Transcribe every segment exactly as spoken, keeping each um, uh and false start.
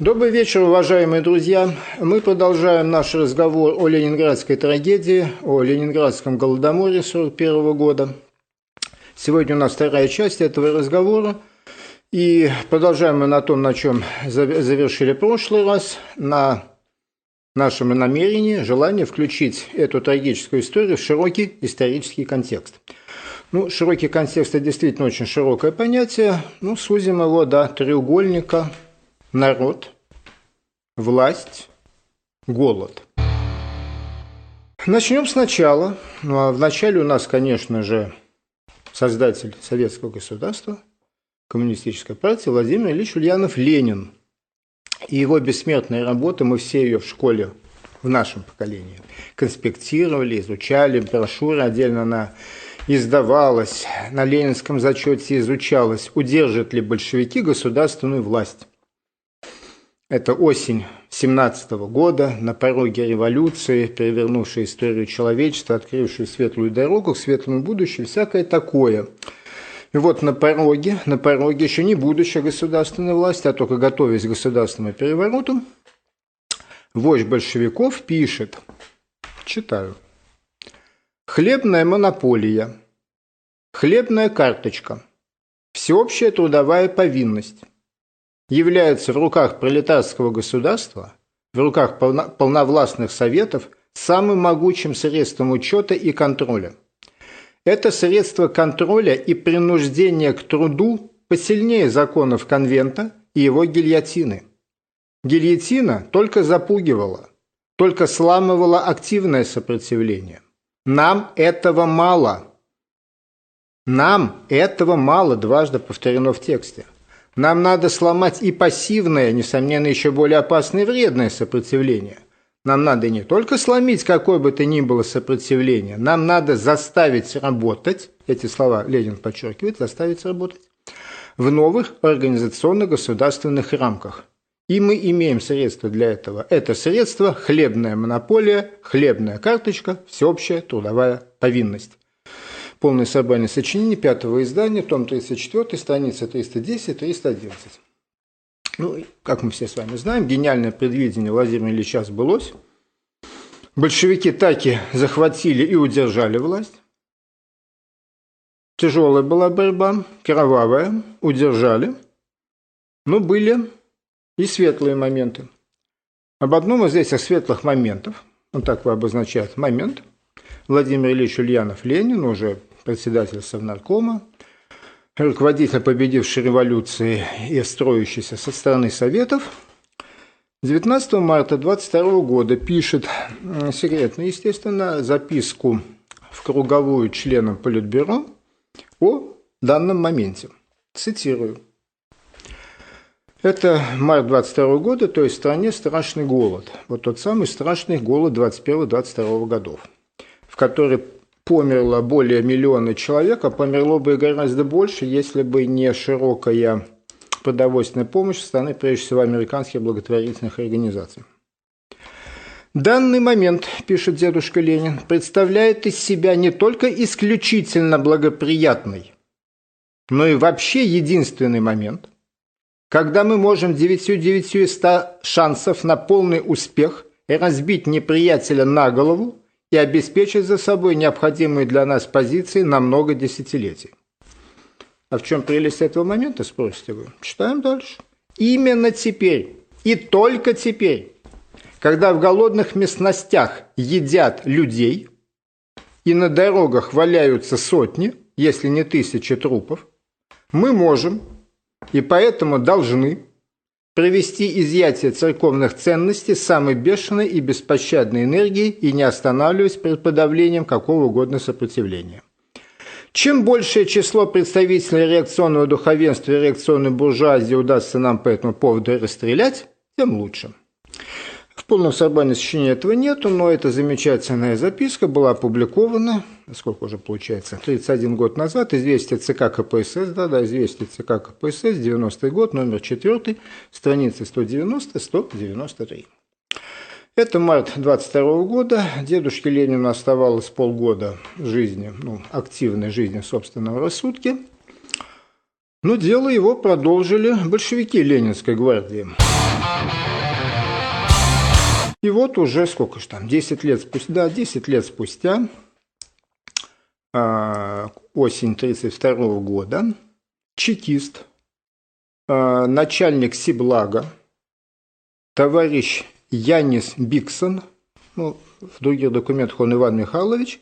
Добрый вечер, уважаемые друзья! Мы продолжаем наш разговор о ленинградской трагедии, о ленинградском голодоморе сорок первого года. Сегодня у нас вторая часть этого разговора. И продолжаем мы на том, на чем завершили прошлый раз, на нашем намерении, желании включить эту трагическую историю в широкий исторический контекст. Ну, широкий контекст – это действительно очень широкое понятие. Ну, сузим его до треугольника – народ, власть, голод. Начнем сначала. Ну, а вначале у нас, конечно же, создатель советского государства, коммунистической партии Владимир Ильич Ульянов-Ленин. И его бессмертная работа, мы все ее в школе в нашем поколении конспектировали, изучали, брошюра отдельно она издавалась, на ленинском зачете изучалась, удержат ли большевики государственную власть. Это осень семнадцатого года, на пороге революции, перевернувшей историю человечества, открывшей светлую дорогу к светлому будущему, всякое такое. И вот на пороге, на пороге еще не будущая государственная власть, а только готовясь к государственному перевороту, вождь большевиков пишет, читаю, «Хлебная монополия, хлебная карточка, всеобщая трудовая повинность» являются в руках пролетарского государства, в руках полновластных советов самым могучим средством учета и контроля. Это средство контроля и принуждения к труду посильнее законов конвента и его гильотины. Гильотина только запугивала, только сламывала активное сопротивление. Нам этого мало. Нам этого мало, дважды повторено в тексте. Нам надо сломать и пассивное, несомненно, еще более опасное и вредное сопротивление. Нам надо не только сломить какое бы то ни было сопротивление, нам надо заставить работать, эти слова Ленин подчеркивает, заставить работать, в новых организационно-государственных рамках. И мы имеем средства для этого. Это средства – хлебная монополия, хлебная карточка, всеобщая трудовая повинность. Полное собрание сочинений, пятого издания, том тридцать четыре, страница триста десять триста одиннадцать. Ну, как мы все с вами знаем, гениальное предвидение Владимира Ильича сбылось. Большевики таки захватили и удержали власть. Тяжелая была борьба, кровавая, удержали. Но были и светлые моменты. Об одном из этих светлых моментов, он так обозначает момент, Владимир Ильич Ульянов-Ленин, уже председатель Совнаркома, руководитель победившей революции и строящийся со стороны Советов, девятнадцатого марта двадцать второго года пишет секретно, естественно, записку в круговую членам Политбюро о данном моменте. Цитирую. Это март двадцать второго года, то есть в стране страшный голод. Вот тот самый страшный голод двадцать первого — двадцать второго годов. В которой померло более миллиона человек, а померло бы гораздо больше, если бы не широкая продовольственная помощь со стороны, прежде всего, американских благотворительных организаций. «Данный момент, – пишет дедушка Ленин, – представляет из себя не только исключительно благоприятный, но и вообще единственный момент, когда мы можем девятью из ста шансов на полный успех разбить неприятеля на голову и обеспечить за собой необходимые для нас позиции на много десятилетий». А в чем прелесть этого момента, спросите вы? Читаем дальше. Именно теперь, и только теперь, когда в голодных местностях едят людей, и на дорогах валяются сотни, если не тысячи трупов, мы можем, и поэтому должны, провести изъятие церковных ценностей с самой бешеной и беспощадной энергией и не останавливаясь перед подавлением какого угодно сопротивления. Чем большее число представителей реакционного духовенства и реакционной буржуазии удастся нам по этому поводу расстрелять, тем лучше. В полном собрании сочинения этого нету, но эта замечательная записка была опубликована, сколько уже получается, тридцать один год назад, известие ЦК КПСС, да-да, известие ЦК КПСС, девяностый год, номер четыре, страницы сто девяносто — сто девяносто три. Это март двадцать второго года, дедушке Ленину оставалось полгода жизни, ну, активной жизни в собственном рассудке, но дело его продолжили большевики Ленинской гвардии. И вот уже сколько же там, десять лет спустя, да, десять лет спустя, э, осень тысяча девятьсот тридцать второго года, чекист, э, начальник Сиблага, товарищ Янис Биксон, ну, в других документах он Иван Михайлович,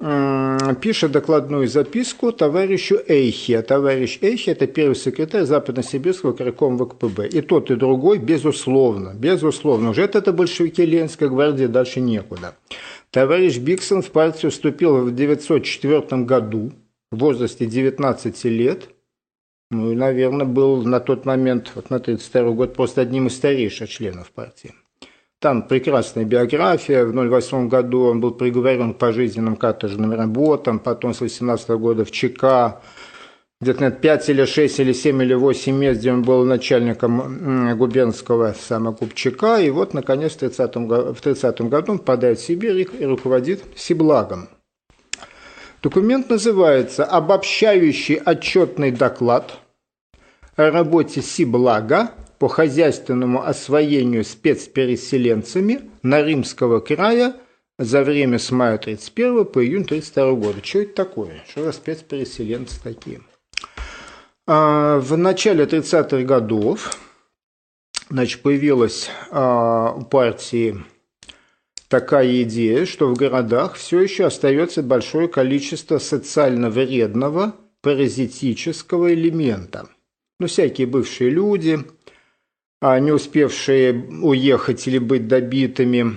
э, пишет докладную записку товарищу Эйхе. Товарищ Эйхе – это первый секретарь Западно-Сибирского крайкома ВКПБ. И тот, и другой, безусловно, безусловно, уже это большевики Ленинской гвардии, дальше некуда. Товарищ Биксон в партию вступил в тысяча девятьсот четвёртом году, в возрасте девятнадцати лет. Ну и, наверное, был на тот момент, вот на тысяча девятьсот тридцать второй год, просто одним из старейших членов партии. Там прекрасная биография. В тысяча девятьсот ноль восьмом году он был приговорен к пожизненным каторжным работам, потом с тысяча девятьсот восемнадцатого года в ЧК, где-то, наверное, пять или шесть или семь или восемь мест, где он был начальником губернского самокуп ЧК, и вот, наконец, в тридцатом году он попадает в Сибирь и руководит Сиблагом. Документ называется «Обобщающий отчетный доклад о работе Сиблага по хозяйственному освоению спецпереселенцами Нарымского края за время с мая тридцать первого по июнь тридцать второго года». Что это такое? Что за спецпереселенцы такие? В начале тридцатых годов, значит, появилась у партии такая идея, что в городах все еще остается большое количество социально вредного паразитического элемента. Ну, всякие бывшие люди, не успевшие уехать или быть добитыми,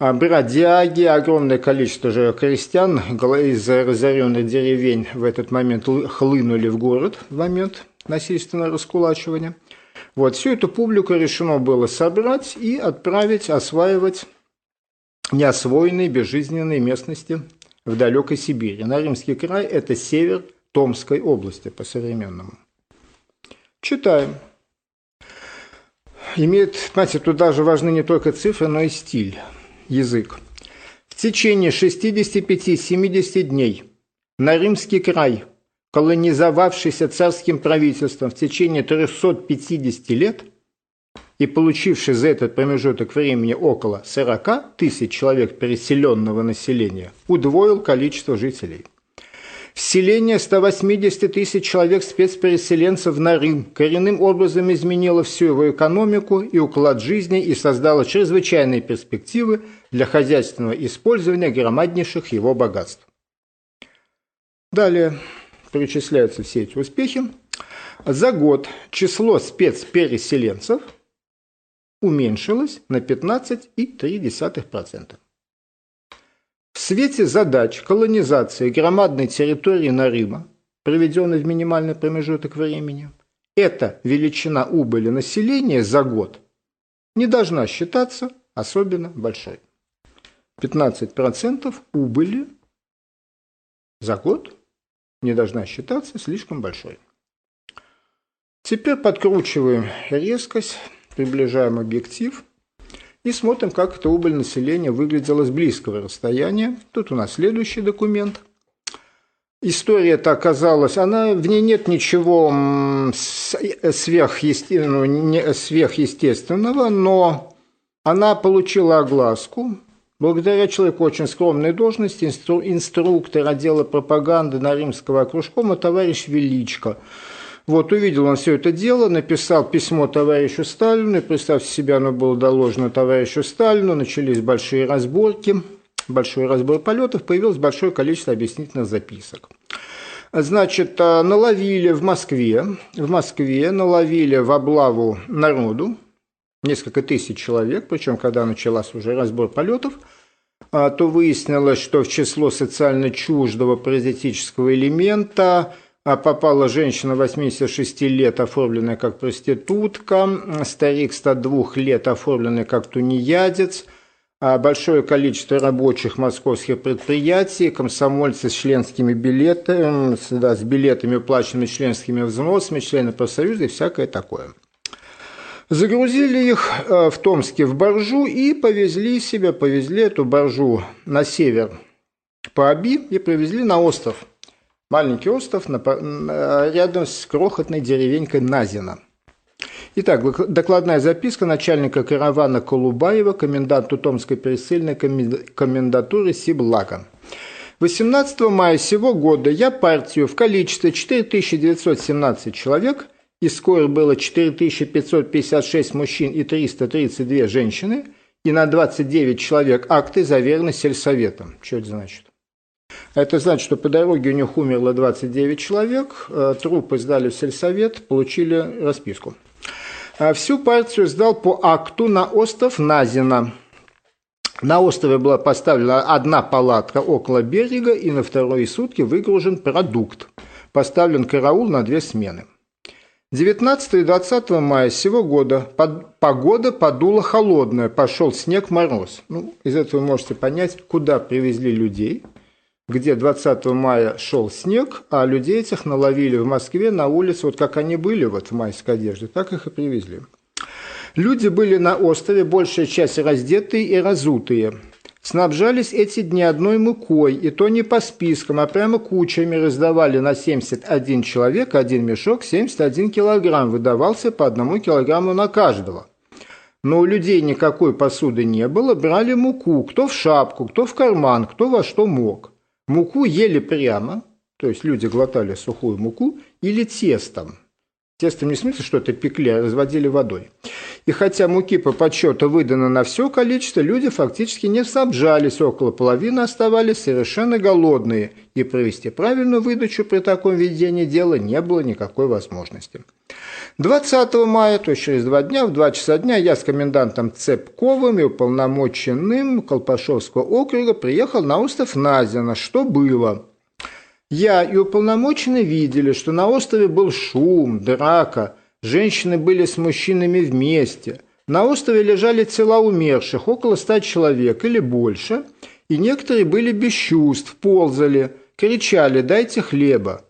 бродяги, огромное количество же крестьян из разоренных деревень в этот момент хлынули в город в момент насильственного раскулачивания. Вот, всю эту публику решено было собрать и отправить осваивать неосвоенные безжизненные местности в далекой Сибири. Нарымский край – это север Томской области по-современному. Читаем. Имеет, знаете, туда же важны не только цифры, но и стиль, язык. В течение шестидесяти пяти — семидесяти дней Нарымский край, колонизовавшийся царским правительством в течение трёхсот пятидесяти лет и получивший за этот промежуток времени около сорока тысяч человек переселенного населения, удвоил количество жителей. Вселение ста восьмидесяти тысяч человек спецпереселенцев в Нарым коренным образом изменило всю его экономику и уклад жизни и создало чрезвычайные перспективы для хозяйственного использования громаднейших его богатств. Далее перечисляются все эти успехи. За год число спецпереселенцев уменьшилось на пятнадцать целых три десятых процента. В свете задач колонизации громадной территории Нарыма, проведенной в минимальный промежуток времени, эта величина убыли населения за год не должна считаться особенно большой. пятнадцать процентов убыли за год не должна считаться слишком большой. Теперь подкручиваем резкость, приближаем объектив и смотрим, как эта убыль населения выглядела с близкого расстояния. Тут у нас следующий документ. История-то оказалась, она, в ней нет ничего сверхъестественного, но она получила огласку благодаря человеку очень скромной должности, инстру, инструктор отдела пропаганды Нарымского окружкома товарищ Величко. Вот, увидел он все это дело, написал письмо товарищу Сталину, и, представьте себе, оно было доложено товарищу Сталину, начались большие разборки, большой разбор полетов, появилось большое количество объяснительных записок. Значит, наловили в Москве, в Москве наловили в облаву народу несколько тысяч человек, причем, когда начался уже разбор полетов, то выяснилось, что в число социально чуждого паразитического элемента а попала женщина восьмидесяти шести лет, оформленная как проститутка, старик ста двух лет, оформленный как тунеядец, большое количество рабочих московских предприятий, комсомольцы с членскими билетами, да, с билетами, уплаченными членскими взносами, члены профсоюза и всякое такое. Загрузили их в Томске в баржу и повезли себя, повезли эту баржу на север по Оби и привезли на остров. Маленький остров рядом с крохотной деревенькой Назино. Итак, докладная записка начальника каравана Колубаева, коменданту Томской пересыльной комендатуры Сиблака. восемнадцатого мая сего года я партию в количестве четыре тысячи девятьсот семнадцать человек, из коих было четыре тысячи пятьсот пятьдесят шесть мужчин и триста тридцать две женщины, и на двадцать девять человек акты заверены сельсоветом. Что это значит? Это значит, что по дороге у них умерло двадцать девять человек, трупы сдали в сельсовет, получили расписку. Всю партию сдал по акту на остров Назино. На острове была поставлена одна палатка около берега, и на вторые сутки выгружен продукт. Поставлен караул на две смены. девятнадцатого и двадцатого мая сего года погода подула холодная, пошел снег, мороз. Ну, из этого вы можете понять, куда привезли людей, где двадцатого мая шел снег, а людей этих наловили в Москве на улице, вот как они были вот в майской одежде, так их и привезли. Люди были на острове, большая часть раздетые и разутые. Снабжались эти дни одной мукой, и то не по спискам, а прямо кучами раздавали на семьдесят один человек, один мешок, семьдесят один килограмм, выдавался по одному килограмму на каждого. Но у людей никакой посуды не было, брали муку, кто в шапку, кто в карман, кто во что мог. Муку ели прямо, то есть люди глотали сухую муку, или тестом. Тестом не в смысле, что это пекли, а разводили водой. И хотя муки по подсчету выдано на все количество, люди фактически не снабжались, около половины оставались совершенно голодные, и провести правильную выдачу при таком ведении дела не было никакой возможности. двадцатого мая, то есть через два дня, в два часа дня, я с комендантом Цепковым и уполномоченным Колпашевского округа приехал на остров Назино, что было. Я и уполномоченный видели, что на острове был шум, драка, женщины были с мужчинами вместе. На острове лежали тела умерших, около ста человек или больше, и некоторые были без чувств, ползали, кричали «дайте хлеба».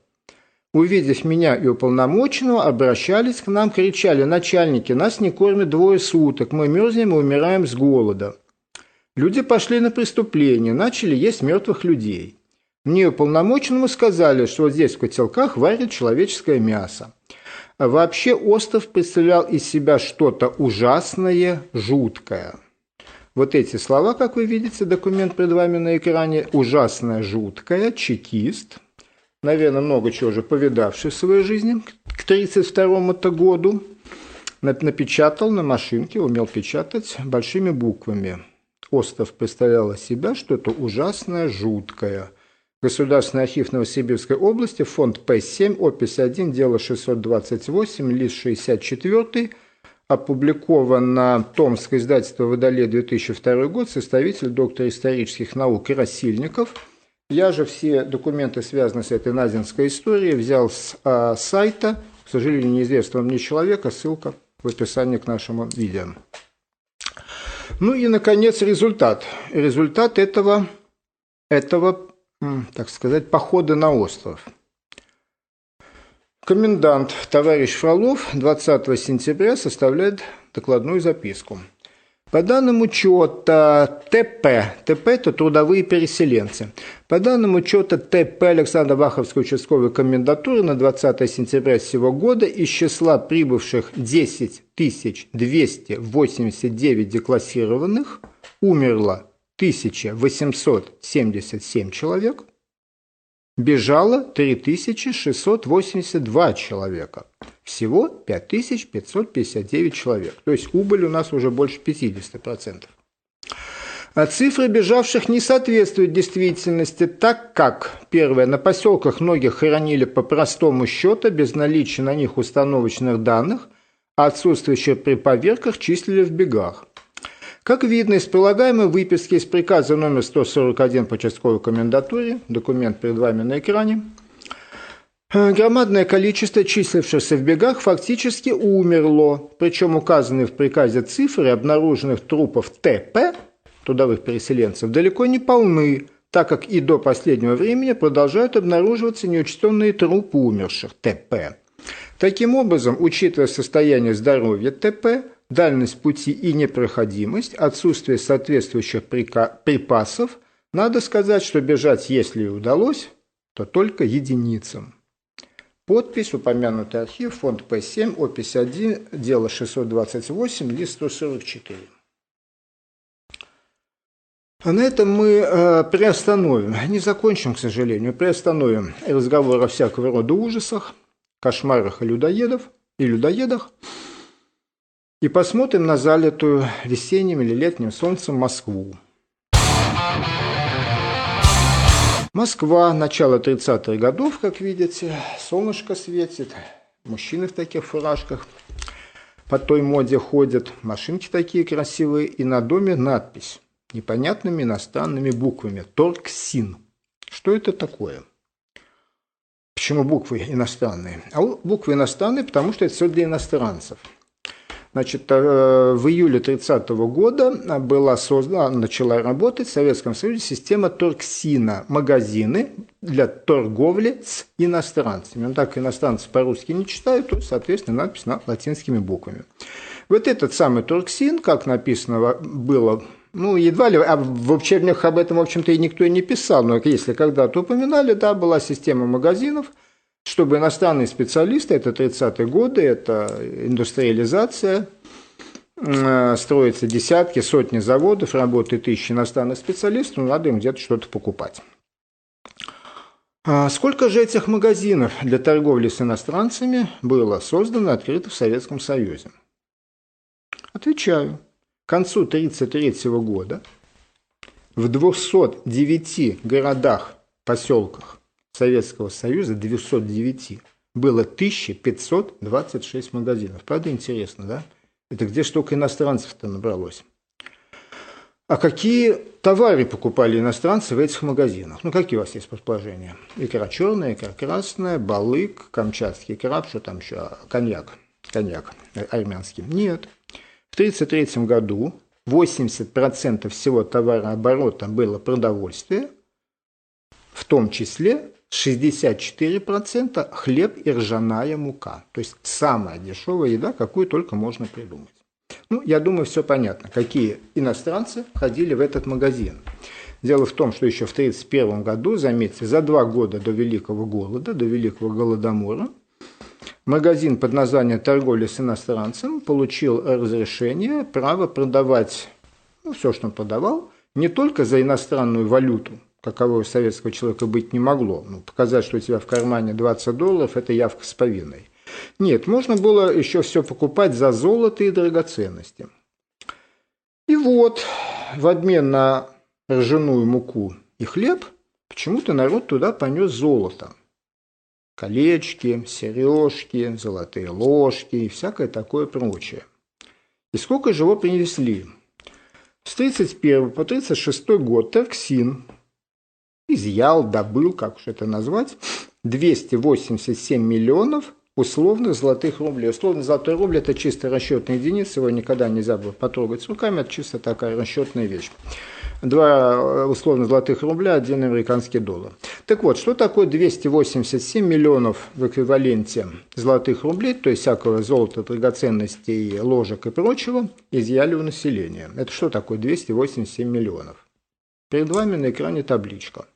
Увидев меня и уполномоченного, обращались к нам, кричали «начальники, нас не кормят двое суток, мы мерзнем и умираем с голода». Люди пошли на преступление, начали есть мертвых людей. Мне уполномоченному сказали, что вот здесь в котелках варят человеческое мясо. Вообще остров представлял из себя что-то ужасное, жуткое. Вот эти слова, как вы видите, документ перед вами на экране, ужасное, жуткое, чекист. Наверное, много чего уже повидавший в своей жизни к тридцать второму-то году. Напечатал на машинке, умел печатать большими буквами. Остров представлял из себя что-то ужасное, жуткое. Государственный архив Новосибирской области, фонд П семь, опись один, дело шестьсот двадцать восемь, лист шестьдесят четыре, опубликовано Томское издательство «Водолей», две тысячи второй год, составитель доктор исторических наук Красильников. Я же все документы, связанные с этой назинской историей, взял с а, сайта, к сожалению, неизвестного мне человека, ссылка в описании к нашему видео. Ну и, наконец, результат. Результат этого, этого, так сказать, похода на остров. Комендант, товарищ Фролов, двадцатого сентября составляет докладную записку. По данным учета ТП, ТП – это трудовые переселенцы. По данным учета ТП Александра Ваховской участковой комендатуры на двадцатое сентября сего года из числа прибывших десять тысяч двести восемьдесят девять деклассированных умерло тысяча восемьсот семьдесят семь человек, бежало три тысячи шестьсот восемьдесят два человека. Всего пять тысяч пятьсот пятьдесят девять человек. То есть убыль у нас уже больше пятидесяти процентов. А цифры бежавших не соответствуют действительности, так как, первое, на поселках многих хоронили по простому счету, без наличия на них установочных данных, а отсутствующие при поверках числили в бегах. Как видно из прилагаемой выписки из приказа номер сто сорок один по участковой комендатуре, документ перед вами на экране, громадное количество числившихся в бегах фактически умерло, причем указанные в приказе цифры обнаруженных трупов ТП, трудовых переселенцев, далеко не полны, так как и до последнего времени продолжают обнаруживаться неучтенные трупы умерших ТП. Таким образом, учитывая состояние здоровья ТП, дальность пути и непроходимость, отсутствие соответствующих припасов, надо сказать, что бежать, если и удалось, то только единицам. Подпись, упомянутый архив, фонд П семь, опись один, дело шестьсот двадцать восемь, лист сто сорок четыре. А на этом мы э, приостановим, не закончим, к сожалению, приостановим разговор о всякого рода ужасах, кошмарах и людоедов, и людоедах, и посмотрим на залитую весенним или летним солнцем Москву. Москва, начало тридцатых годов, как видите, солнышко светит, мужчины в таких фуражках по той моде ходят, машинки такие красивые, и на доме надпись непонятными иностранными буквами «Торксин». Что это такое? Почему буквы иностранные? А буквы иностранные, потому что это все для иностранцев. Значит, в июле тридцатого года была создана, начала работать в Советском Союзе система Торксина. Магазины для торговли с иностранцами. Ну, так иностранцы по-русски не читают, то, соответственно, надпись над латинскими буквами. Вот этот самый Торксин, как написано было, ну, едва ли, а в учебниках об этом, в общем-то, и никто и не писал, но если когда-то упоминали, да, была система магазинов, чтобы иностранные специалисты, это тридцатые годы, это индустриализация, строятся десятки, сотни заводов, работают тысячи иностранных специалистов, но надо им где-то что-то покупать. Сколько же этих магазинов для торговли с иностранцами было создано, открыто в Советском Союзе? Отвечаю. К концу тридцать третьего года в двухстах девяти городах, поселках Советского Союза, двести девять, было тысяча пятьсот двадцать шесть магазинов. Правда, интересно, да? Это где ж только иностранцев-то набралось? А какие товары покупали иностранцы в этих магазинах? Ну, какие у вас есть предположения? Икра черная, икра красная, балык, камчатский краб, что там еще? Коньяк, коньяк армянский. Нет. В тридцать третьем году восемьдесят процентов всего товарооборота было продовольствие, в том числе шестьдесят четыре процента хлеб и ржаная мука. То есть самая дешевая еда, какую только можно придумать. Ну, я думаю, все понятно, какие иностранцы ходили в этот магазин. Дело в том, что еще в тридцать первом году, заметьте, за два года до Великого голода, до Великого голодомора, магазин под названием «Торговля с иностранцем» получил разрешение, право продавать, ну, все, что он продавал, не только за иностранную валюту, каковой у советского человека быть не могло. Ну, показать, что у тебя в кармане двадцать долларов – это явка с повинной. Нет, можно было еще все покупать за золото и драгоценности. И вот, в обмен на ржаную муку и хлеб, почему-то народ туда понес золото. Колечки, сережки, золотые ложки и всякое такое прочее. И сколько же его принесли? С тридцать первого по тридцать шестой год Торксин изъял, добыл, как уж это назвать, двести восемьдесят семь миллионов условных золотых рублей. Условно золотой рубль – это чисто расчетная единица, его никогда нельзя было потрогать с руками, это чисто такая расчетная вещь. Два условно золотых рубля, один американский доллар. Так вот, что такое двести восемьдесят семь миллионов в эквиваленте золотых рублей, то есть всякого золота, драгоценностей, ложек и прочего, изъяли у населения. Это что такое двести восемьдесят семь миллионов? Перед вами на экране табличка.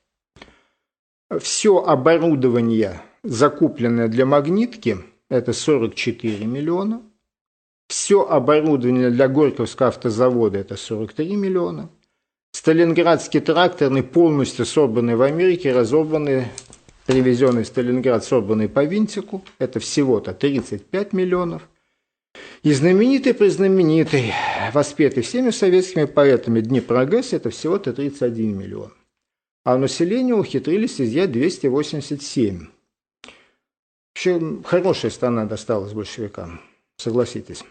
Все оборудование, закупленное для магнитки, это сорок четыре миллиона. Все оборудование для Горьковского автозавода, это сорок три миллиона. Сталинградский тракторный, полностью собранный в Америке, разобранный, привезенный в Сталинград, собранный по винтику, это всего-то тридцать пять миллионов. И знаменитый-признаменитый, воспетый всеми советскими поэтами «Дни прогресса», это всего-то тридцать один миллион. А население ухитрились изъять двести восемьдесят семь. Вообще, хорошая страна досталась большевикам, согласитесь.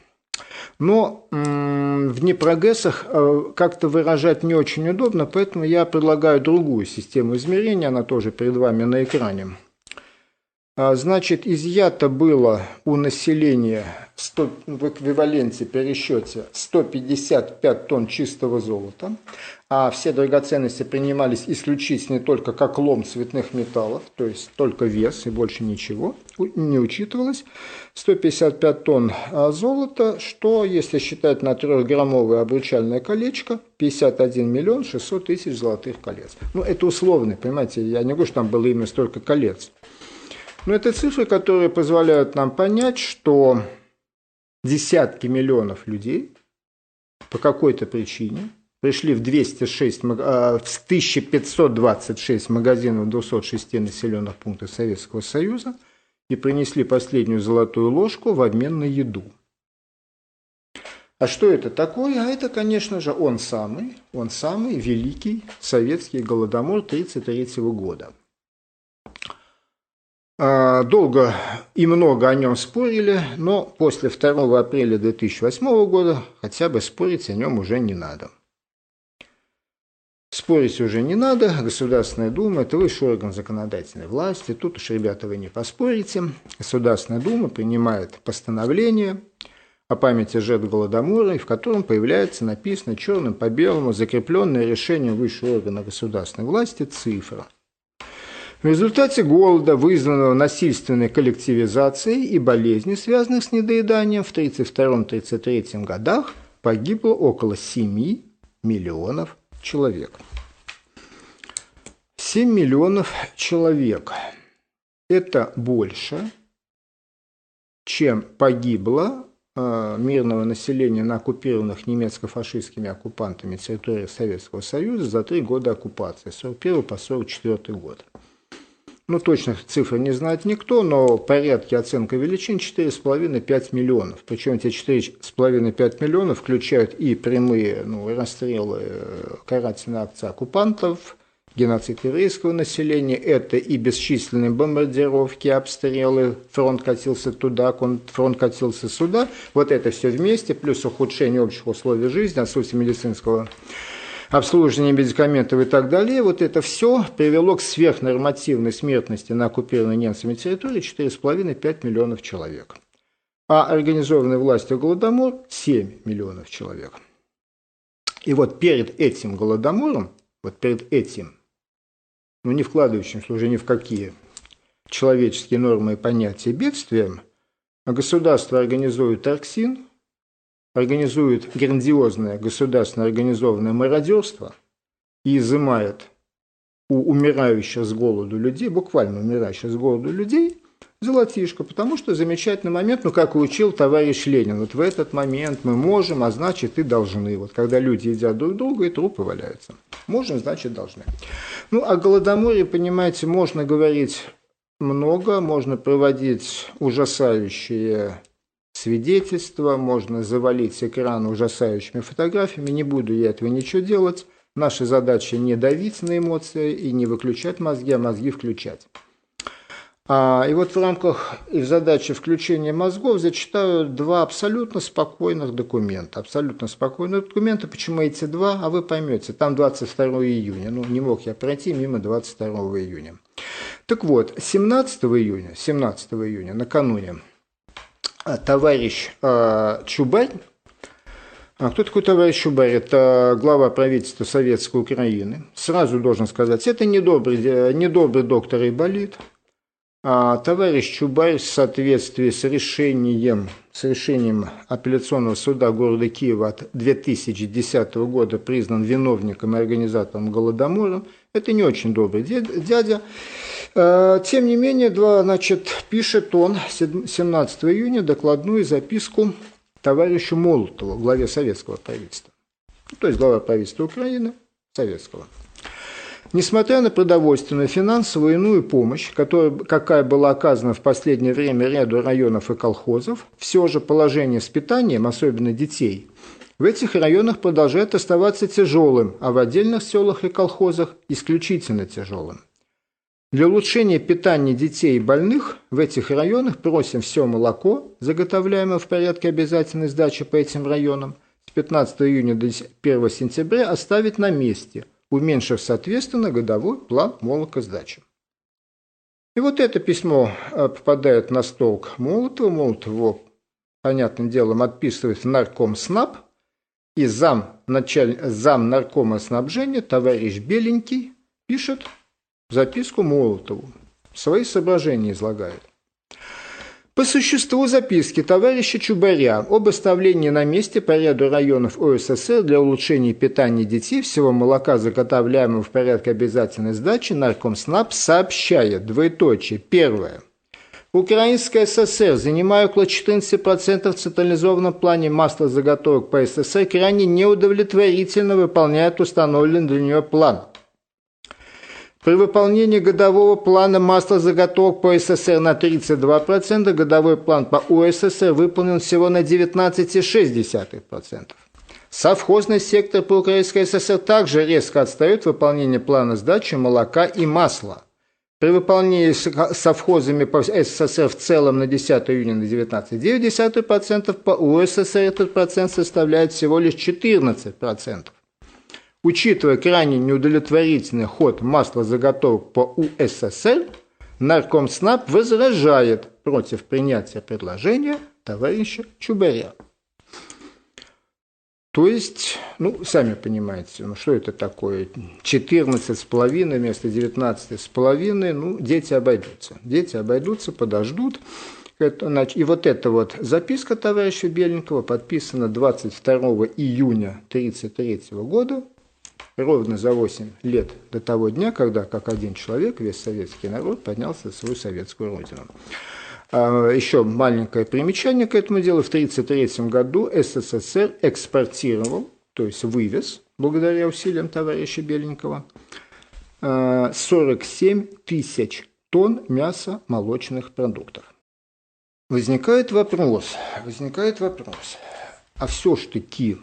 Но м-м, в днепрогрессах э, как-то выражать не очень удобно, поэтому я предлагаю другую систему измерения, она тоже перед вами на экране. А, значит, изъято было у населения сто, в эквиваленте пересчете сто пятьдесят пять тонн чистого золота, а все драгоценности принимались исключительно только как лом цветных металлов, то есть только вес и больше ничего не учитывалось. сто пятьдесят пять тонн золота, что, если считать на трехграммовое обручальное колечко, пятьдесят один миллион шестьсот тысяч золотых колец. Ну, это условно, понимаете, я не говорю, что там было именно столько колец. Но это цифры, которые позволяют нам понять, что десятки миллионов людей по какой-то причине пришли в, двести шесть, в тысяча пятьсот двадцать шесть магазинов двухсот шести населенных пунктов Советского Союза и принесли последнюю золотую ложку в обмен на еду. А что это такое? А это, конечно же, он самый, он самый великий советский голодомор тысяча девятьсот тридцать третьего года. Долго и много о нем спорили, но после второго апреля две тысячи восьмого года хотя бы спорить о нем уже не надо. Спорить уже не надо, Государственная Дума – это высший орган законодательной власти, тут уж, ребята, вы не поспорите. Государственная Дума принимает постановление о памяти жертв Голодомора, в котором появляется написано черным по белому закрепленное решение высшего органа государственной власти цифра. В результате голода, вызванного насильственной коллективизацией и болезней, связанных с недоеданием, в тридцать втором — тридцать третьем годах погибло около семи миллионов человек. семь миллионов человек – это больше, чем погибло э, мирного населения на оккупированных немецко-фашистскими оккупантами территории Советского Союза за три года оккупации, с сорок первого по сорок четвёртый год. Ну, точных цифр не знает никто, но порядки оценка величин четыре с половиной — пять миллионов. Причем эти четыре с половиной — пять миллионов включают и прямые ну, расстрелы, карательные акции оккупантов, геноцид еврейского населения, это и бесчисленные бомбардировки, обстрелы, фронт катился туда, фронт катился сюда. Вот это все вместе, плюс ухудшение общих условий жизни, отсутствие медицинского обслуживание медикаментов и так далее, вот это все привело к сверхнормативной смертности на оккупированной немцами территории четыре с половиной — пять миллионов человек. А организованной властью Голодомор семь миллионов человек. И вот перед этим Голодомором, вот перед этим, ну не вкладывающимся уже ни в какие человеческие нормы и понятия бедствием, государство организует Арксин, организует грандиозное государственно организованное мародерство и изымает у умирающих с голоду людей, буквально умирающих с голоду людей, золотишко, потому что замечательный момент, ну, как и учил товарищ Ленин, вот в этот момент мы можем, а значит и должны. Вот когда люди едят друг друга, и трупы валяются. Можем, значит должны. Ну, о Голодоморе, понимаете, можно говорить много, можно проводить ужасающие свидетельства, можно завалить экран ужасающими фотографиями, не буду я этого ничего делать. Наша задача не давить на эмоции и не выключать мозги, а мозги включать. А, и вот в рамках и в задаче включения мозгов зачитаю два абсолютно спокойных документа. Абсолютно спокойных документа. Почему эти два? А вы поймете. Там двадцать второго июня. Ну, не мог я пройти мимо двадцать второго июня. Так вот, семнадцатого июня, семнадцатого июня, накануне, товарищ э, Чубарь, а кто такой товарищ Чубарь? Это глава правительства Советской Украины. Сразу должен сказать, это недобрый, недобрый доктор Айболит. А товарищ Чубарь в соответствии с решением, с решением апелляционного суда города Киева от две тысячи десятого года признан виновником и организатором Голодомора. Это не очень добрый дядя. Тем не менее, два, значит, пишет он семнадцатого июня докладную записку товарищу Молотову, главе советского правительства. То есть глава правительства Украины, советского. Несмотря на продовольственную, финансовую и иную помощь, которая, какая была оказана в последнее время ряду районов и колхозов, все же положение с питанием, особенно детей, в этих районах продолжает оставаться тяжелым, а в отдельных селах и колхозах исключительно тяжелым. Для улучшения питания детей и больных в этих районах просим все молоко, заготовляемое в порядке обязательной сдачи по этим районам, с пятнадцатого июня до первого сентября оставить на месте, уменьшив, соответственно, годовой план молокосдачи. И вот это письмо попадает на стол к Молотову. Молотов его, понятным делом, отписывает в наркомснаб, и зам, началь... зам наркома снабжения товарищ Беленький пишет записку Молотову, свои соображения излагает. По существу записки товарища Чубаря об оставлении на месте по ряду районов ОССР для улучшения питания детей всего молока, заготовляемого в порядке обязательной сдачи, наркомснаб сообщает, двоеточие, первое. Украинская ССР, занимая около четырнадцати процентов в централизованном плане маслозаготовок по СССР, крайне неудовлетворительно выполняет установленный для нее план. При выполнении годового плана маслозаготовок по СССР на тридцать два процента годовой план по УССР выполнен всего на девятнадцать целых шесть десятых процента. Совхозный сектор по Украинской ССР также резко отстает в выполнении плана сдачи молока и масла. При выполнении совхозами по СССР в целом на десятое июня на девятнадцать целых девять десятых процента, по УССР этот процент составляет всего лишь четырнадцать процентов. Учитывая крайне неудовлетворительный ход маслозаготовок по УССР, Наркомснаб возражает против принятия предложения товарища Чубаря. То есть, ну, сами понимаете, ну что это такое, четырнадцать с половиной вместо девятнадцать с половиной, ну, дети обойдутся. Дети обойдутся, подождут. И вот эта вот записка товарища Бельникова подписана двадцать второго июня тысяча девятьсот тридцать третьего года, ровно за восемь лет до того дня, когда как один человек весь советский народ поднялся на свою советскую родину. Еще маленькое примечание к этому делу. В тысяча девятьсот тридцать третьем году СССР экспортировал, то есть вывез, благодаря усилиям товарища Бельникова, сорок семь тысяч тонн мяса молочных продуктов. Возникает вопрос, возникает вопрос, а все-таки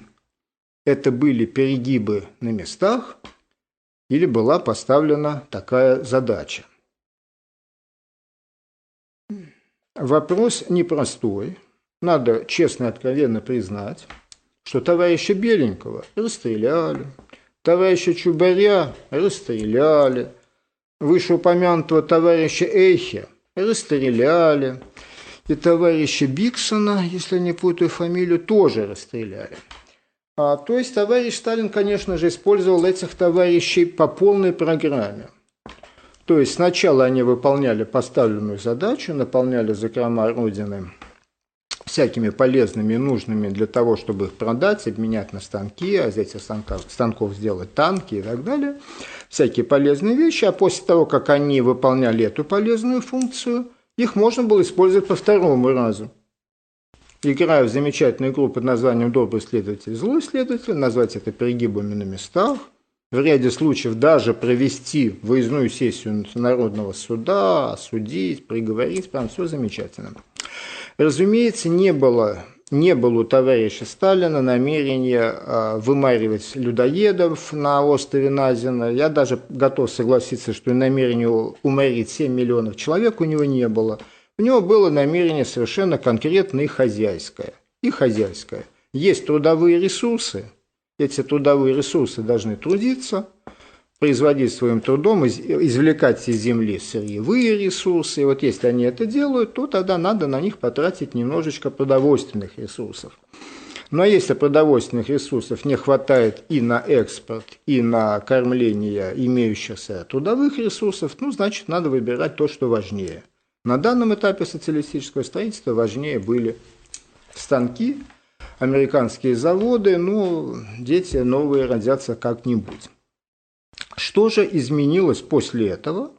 это были перегибы на местах или была поставлена такая задача? Вопрос непростой. Надо честно и откровенно признать, что товарища Бельникова расстреляли, товарища Чубаря расстреляли, вышеупомянутого товарища Эйхе расстреляли, и товарища Биксона, если не путаю фамилию, тоже расстреляли. А, то есть товарищ Сталин, конечно же, использовал этих товарищей по полной программе. То есть сначала они выполняли поставленную задачу, наполняли закрома Родины всякими полезными и нужными для того, чтобы их продать, обменять на станки, а из этих станков, станков сделать танки и так далее. Всякие полезные вещи. А после того, как они выполняли эту полезную функцию, их можно было использовать по второму разу. Играя в замечательную игру под названием «Добрый следователь, злой следователь», назвать это перегибами на местах, в ряде случаев даже провести выездную сессию Народного суда, осудить, приговорить, прям все замечательно. Разумеется, не было, не было у товарища Сталина намерения вымаривать людоедов на острове Назино. Я даже готов согласиться, что и намерения уморить семь миллионов человек у него не было. У него было намерение совершенно конкретное и хозяйское. И хозяйское. Есть трудовые ресурсы. Эти трудовые ресурсы должны трудиться, производить своим трудом, извлекать из земли сырьевые ресурсы. И вот если они это делают, то тогда надо на них потратить немножечко продовольственных ресурсов. Но если продовольственных ресурсов не хватает и на экспорт, и на кормление имеющихся трудовых ресурсов, ну, значит, надо выбирать то, что важнее. На данном этапе социалистического строительства важнее были станки, американские заводы, ну, дети новые родятся как-нибудь. Что же изменилось после этого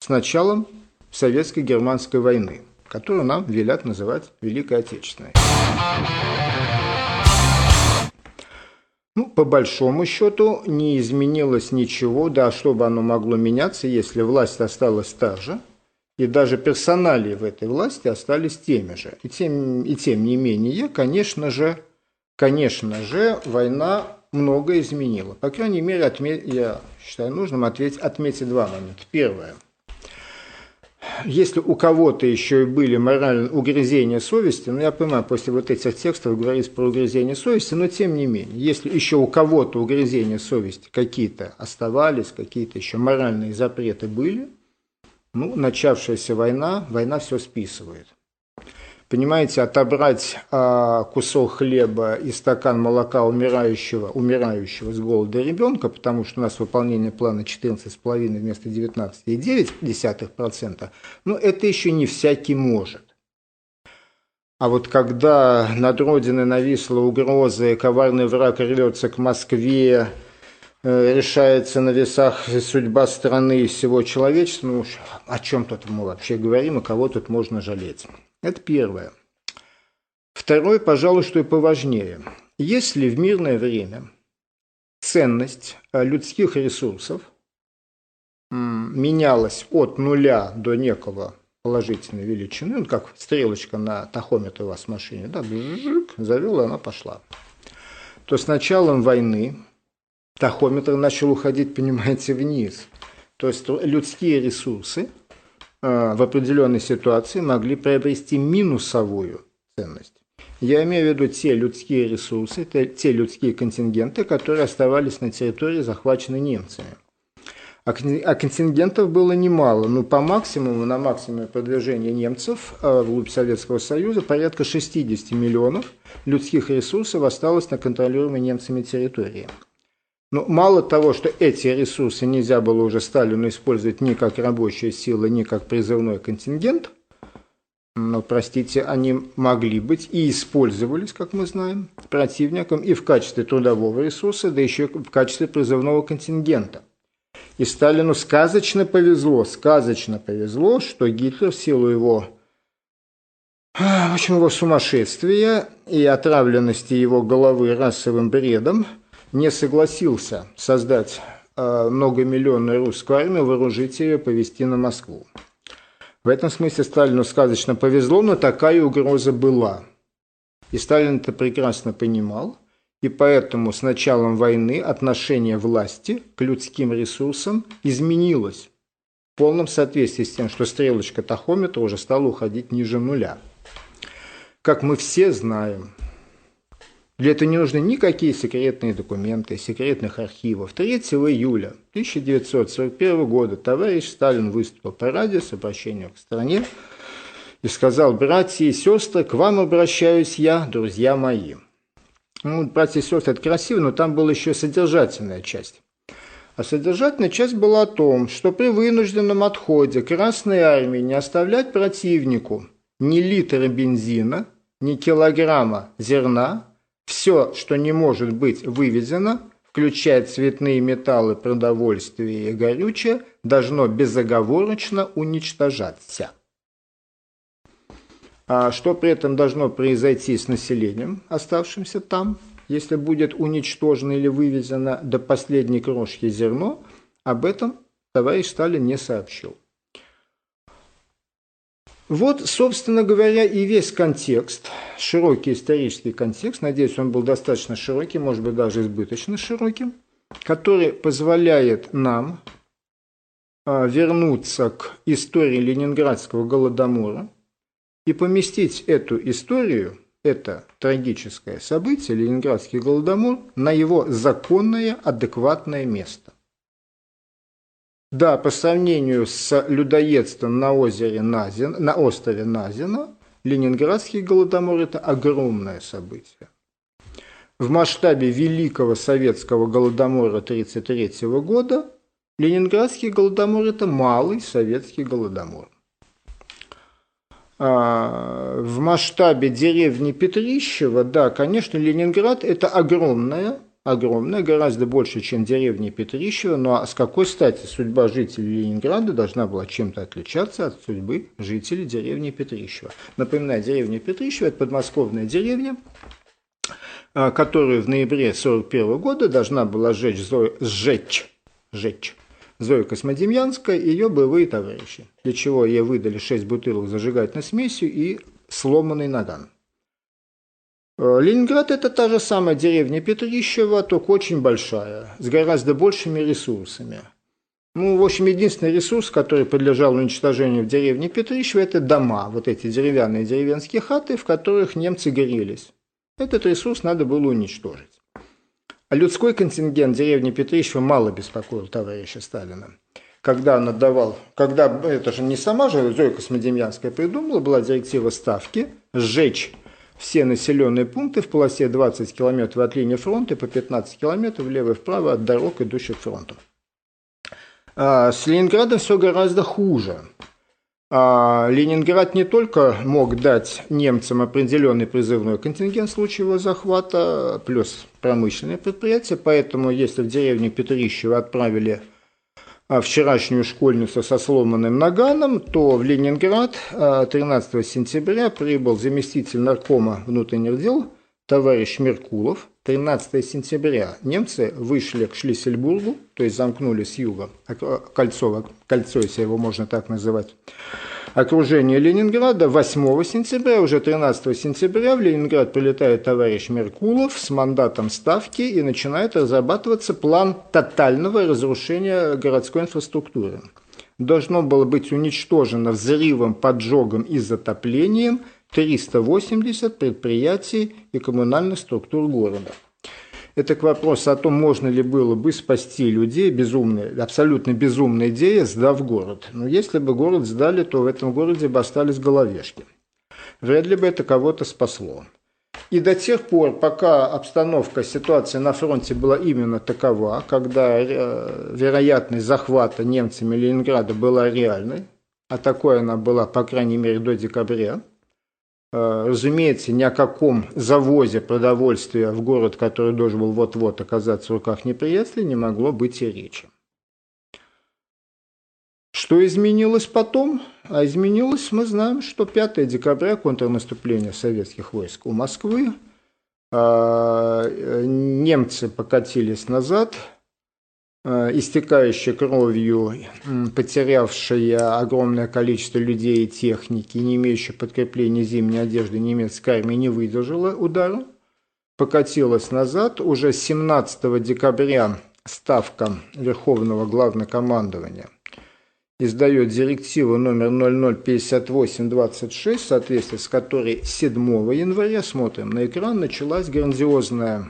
с началом Советско-Германской войны, которую нам велят называть Великой Отечественной? Ну, по большому счету не изменилось ничего, да что бы оно могло меняться, если власть осталась та же. И даже персоналии в этой власти остались теми же. И тем, и тем не менее, конечно же, конечно же, война многое изменила. По крайней мере, отме- я считаю нужным ответь, отметить два момента. Первое. Если у кого-то еще и были моральные угрызения совести, ну я понимаю, после вот этих текстов говорить про угрызения совести, но тем не менее, если еще у кого-то угрызения совести какие-то оставались, какие-то еще моральные запреты были, ну, начавшаяся война, война все списывает. Понимаете, отобрать а, кусок хлеба и стакан молока умирающего, умирающего с голода ребенка, потому что у нас выполнение плана четырнадцать целых пять десятых вместо девятнадцать целых девять десятых процента, ну, это еще не всякий может. А вот когда над Родиной нависла угроза, и коварный враг рвется к Москве, решается на весах судьба страны и всего человечества. Ну, о чем тут мы вообще говорим и кого тут можно жалеть? Это первое. Второе, пожалуй, что и поважнее. Если в мирное время ценность людских ресурсов менялась от нуля до некого положительной величины, ну, как стрелочка на тахометре у вас в машине, да, бжик, завела, она пошла, то с началом войны тахометр начал уходить, понимаете, вниз. То есть людские ресурсы э, в определенной ситуации могли приобрести минусовую ценность. Я имею в виду те людские ресурсы, те, те людские контингенты, которые оставались на территории, захваченной немцами. А, а контингентов было немало. Ну, по максимуму, на максимуме продвижения немцев э, вглубь Советского Союза, порядка шестьдесят миллионов людских ресурсов осталось на контролируемой немцами территории. Но мало того, что эти ресурсы нельзя было уже Сталину использовать ни как рабочая сила, ни как призывной контингент, но, простите, они могли быть и использовались, как мы знаем, противником и в качестве трудового ресурса, да еще и в качестве призывного контингента. И Сталину сказочно повезло, сказочно повезло, что Гитлер в силу его... В общем, его сумасшествия и отравленности его головы расовым бредом не согласился создать э, многомиллионную русскую армию, вооружить ее и повести на Москву. В этом смысле Сталину сказочно повезло, но такая угроза была. И Сталин это прекрасно понимал, и поэтому с началом войны отношение власти к людским ресурсам изменилось в полном соответствии с тем, что стрелочка тахометра уже стала уходить ниже нуля. Как мы все знаем, для этого не нужны никакие секретные документы, секретных архивов. третьего июля тысяча девятьсот сорок первого года товарищ Сталин выступил по радио с обращением к стране и сказал: «Братья и сестры, к вам обращаюсь я, друзья мои». Ну, «братья и сестры» – это красиво, но там была еще содержательная часть. А содержательная часть была о том, что при вынужденном отходе Красной Армии не оставлять противнику ни литра бензина, ни килограмма зерна. Все, что не может быть вывезено, включая цветные металлы, продовольствие и горючее, должно безоговорочно уничтожаться. А что при этом должно произойти с населением, оставшимся там, если будет уничтожено или вывезено до последней крошки зерно, об этом товарищ Сталин не сообщил. Вот, собственно говоря, и весь контекст, широкий исторический контекст, надеюсь, он был достаточно широкий, может быть, даже избыточно широким, который позволяет нам вернуться к истории Ленинградского голодомора и поместить эту историю, это трагическое событие, Ленинградский голодомор, на его законное, адекватное место. Да, по сравнению с людоедством на, озере Назин, на острове Назино, Ленинградский голодомор – это огромное событие. В масштабе Великого Советского голодомора тысяча девятьсот тридцать третьего года Ленинградский голодомор – это малый советский голодомор. А в масштабе деревни Петрищево, да, конечно, Ленинград – это огромное огромная, гораздо больше, чем деревня Петрищево, но с какой стати судьба жителей Ленинграда должна была чем-то отличаться от судьбы жителей деревни Петрищево? Напоминаю, деревня Петрищево – это подмосковная деревня, которую в ноябре тысяча девятьсот сорок первого года должна была сжечь Зоя, сжечь, сжечь, Зоя Космодемьянская и ее боевые товарищи, для чего ей выдали шесть бутылок зажигательной смесью и сломанный наган. Ленинград – это та же самая деревня Петрищево, только очень большая, с гораздо большими ресурсами. Ну, в общем, единственный ресурс, который подлежал уничтожению в деревне Петрищево – это дома, вот эти деревянные деревенские хаты, в которых немцы горелись. Этот ресурс надо было уничтожить. А людской контингент деревни Петрищево мало беспокоил товарища Сталина. Когда он отдавал, когда, это же не сама же Зоя Космодемьянская придумала, была директива Ставки «сжечь» все населенные пункты в полосе двадцать километров от линии фронта и по пятнадцать километров влево и вправо от дорог, идущих к фронту. А с Ленинградом все гораздо хуже. А Ленинград не только мог дать немцам определенный призывной контингент в случае его захвата, плюс промышленные предприятия, поэтому если в деревню Петрищево отправили вчерашнюю школьницу со сломанным наганом, то в Ленинград тринадцатого сентября прибыл заместитель наркома внутренних дел товарищ Меркулов. тринадцатого сентября немцы вышли к Шлиссельбургу, то есть замкнули с юга кольцо, кольцо, если его можно так называть, окружение Ленинграда. восьмого сентября, уже тринадцатого сентября, в Ленинград прилетает товарищ Меркулов с мандатом ставки и начинает разрабатываться план тотального разрушения городской инфраструктуры. Должно было быть уничтожено взрывом, поджогом и затоплением триста восемьдесят предприятий и коммунальных структур города. Это к вопросу о том, можно ли было бы спасти людей. Безумная, абсолютно безумная идея, сдав город. Но если бы город сдали, то в этом городе бы остались головешки. Вряд ли бы это кого-то спасло. И до тех пор, пока обстановка, ситуация на фронте была именно такова, когда вероятность захвата немцами Ленинграда была реальной, а такой она была, по крайней мере, до декабря, разумеется, ни о каком завозе продовольствия в город, который должен был вот-вот оказаться в руках неприятелей, не могло быть и речи. Что изменилось потом? А изменилось, мы знаем, что пятого декабря, контрнаступление советских войск у Москвы, немцы покатились назад, истекающая кровью, потерявшая огромное количество людей и техники, не имеющая подкрепления зимней одежды, немецкая армия не выдержала удара, покатилась назад. Уже семнадцатого декабря ставка Верховного Главнокомандования издает директиву номер ноль ноль пятьдесят восемь двадцать шесть, в соответствии с которой седьмого января, смотрим на экран, началась грандиозная,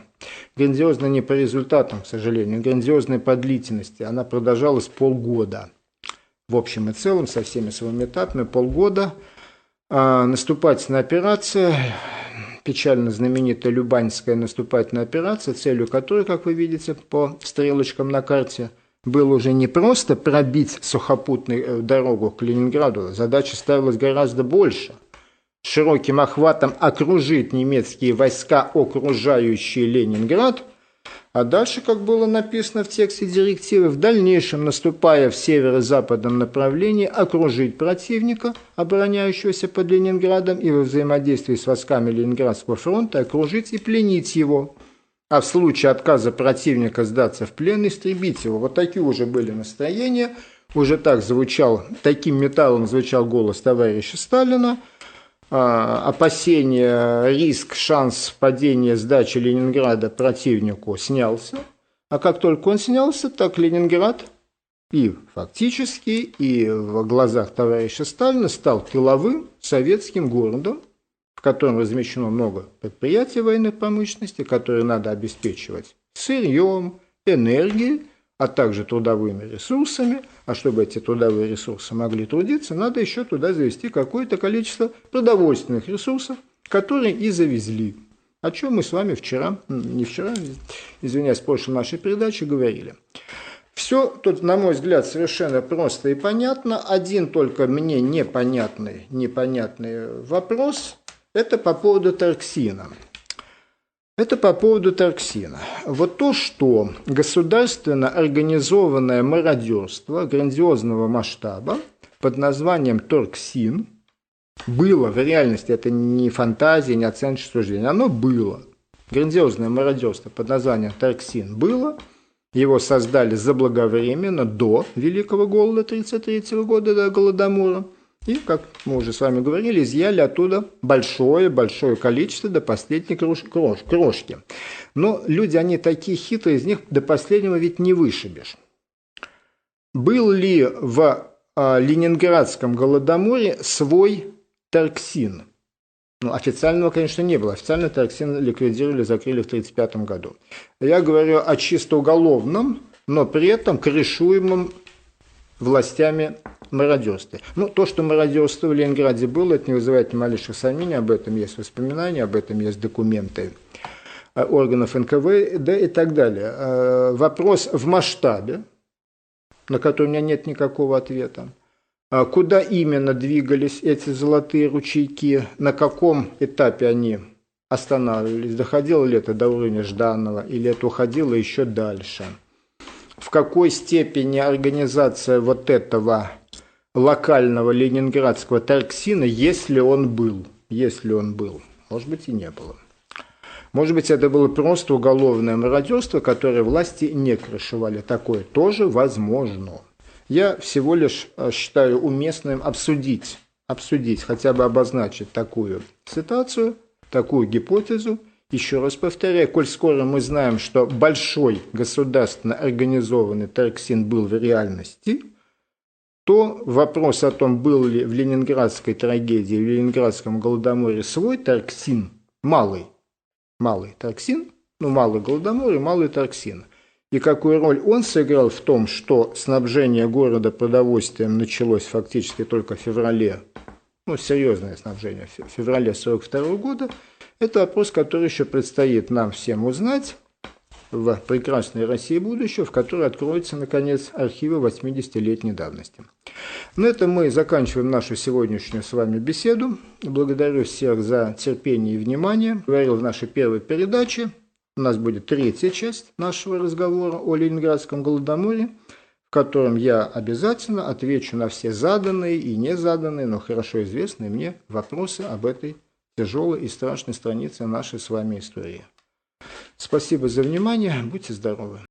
грандиозная не по результатам, к сожалению, грандиозная по длительности. Она продолжалась полгода. В общем и целом, со всеми своими этапами, полгода. А наступательная операция, печально знаменитая Любанская наступательная операция, целью которой, как вы видите по стрелочкам на карте, было уже не просто пробить сухопутную дорогу к Ленинграду, задача ставилась гораздо больше. Широким охватом окружить немецкие войска, окружающие Ленинград, а дальше, как было написано в тексте директивы, в дальнейшем, наступая в северо-западном направлении, окружить противника, обороняющегося под Ленинградом, и во взаимодействии с войсками Ленинградского фронта окружить и пленить его. А в случае отказа противника сдаться в плен, истребить его. Вот такие уже были настроения, уже так звучал, таким металлом звучал голос товарища Сталина. А, опасения, риск, шанс падения, сдачи Ленинграда противнику снялся. А как только он снялся, так Ленинград и фактически, и в глазах товарища Сталина стал тыловым советским городом, в котором размещено много предприятий военной промышленности, которые надо обеспечивать сырьем, энергией, а также трудовыми ресурсами. А чтобы эти трудовые ресурсы могли трудиться, надо еще туда завести какое-то количество продовольственных ресурсов, которые и завезли. О чем мы с вами вчера, не вчера, извиняюсь, в прошлой нашей передаче говорили. Все тут, на мой взгляд, совершенно просто и понятно. Один только мне непонятный, непонятный вопрос. Это по поводу Торксина. Это по поводу Торксина. Вот то, что государственно организованное мародерство грандиозного масштаба под названием Торксин было в реальности, это не фантазия, не оценочное суждение, оно было. Грандиозное мародерство под названием Торксин было. Его создали заблаговременно до Великого голода тысяча девятьсот тридцать третьего года, до Голодомора. И, как мы уже с вами говорили, изъяли оттуда большое-большое количество до последней крош, крош, крошки. Но люди, они такие хитрые, из них до последнего ведь не вышибешь. Был ли в а, Ленинградском Голодоморе свой Торксин? Ну, официального, конечно, не было. Официально Торксин ликвидировали, закрыли в тысяча девятьсот тридцать пятом году. Я говорю о чисто уголовном, но при этом крышуемом властями мародерстве. Ну, то, что мародерство в Ленинграде было, это не вызывает ни малейших сомнений, об этом есть воспоминания, об этом есть документы органов эн ка вэ дэ, да, и так далее. Вопрос в масштабе, на который у меня нет никакого ответа. Куда именно двигались эти золотые ручейки, на каком этапе они останавливались, доходило ли это до уровня Жданова или это уходило еще дальше. В какой степени организация вот этого локального ленинградского торксина, если он был, если он был, может быть и не было. Может быть, это было просто уголовное мародерство, которое власти не крышевали. Такое тоже возможно. Я всего лишь считаю уместным обсудить, обсудить, хотя бы обозначить такую ситуацию, такую гипотезу. Еще раз повторяю, коль скоро мы знаем, что большой государственно организованный торксин был в реальности, то вопрос о том, был ли в ленинградской трагедии, в ленинградском голодоморе свой торксин, малый, малый торксин, ну малый голодомор и малый торксин. И какую роль он сыграл в том, что снабжение города продовольствием началось фактически только в феврале, ну серьезное снабжение в феврале сорок второго года, это вопрос, который еще предстоит нам всем узнать в прекрасной России будущего, в которой откроются, наконец, архивы восьмидесятилетней давности. На этом мы заканчиваем нашу сегодняшнюю с вами беседу. Благодарю всех за терпение и внимание. Говорил в нашей первой передаче. У нас будет третья часть нашего разговора о Ленинградском голодоморе, в котором я обязательно отвечу на все заданные и не заданные, но хорошо известные мне вопросы об этой тяжелой и страшной странице нашей с вами истории. Спасибо за внимание. Будьте здоровы.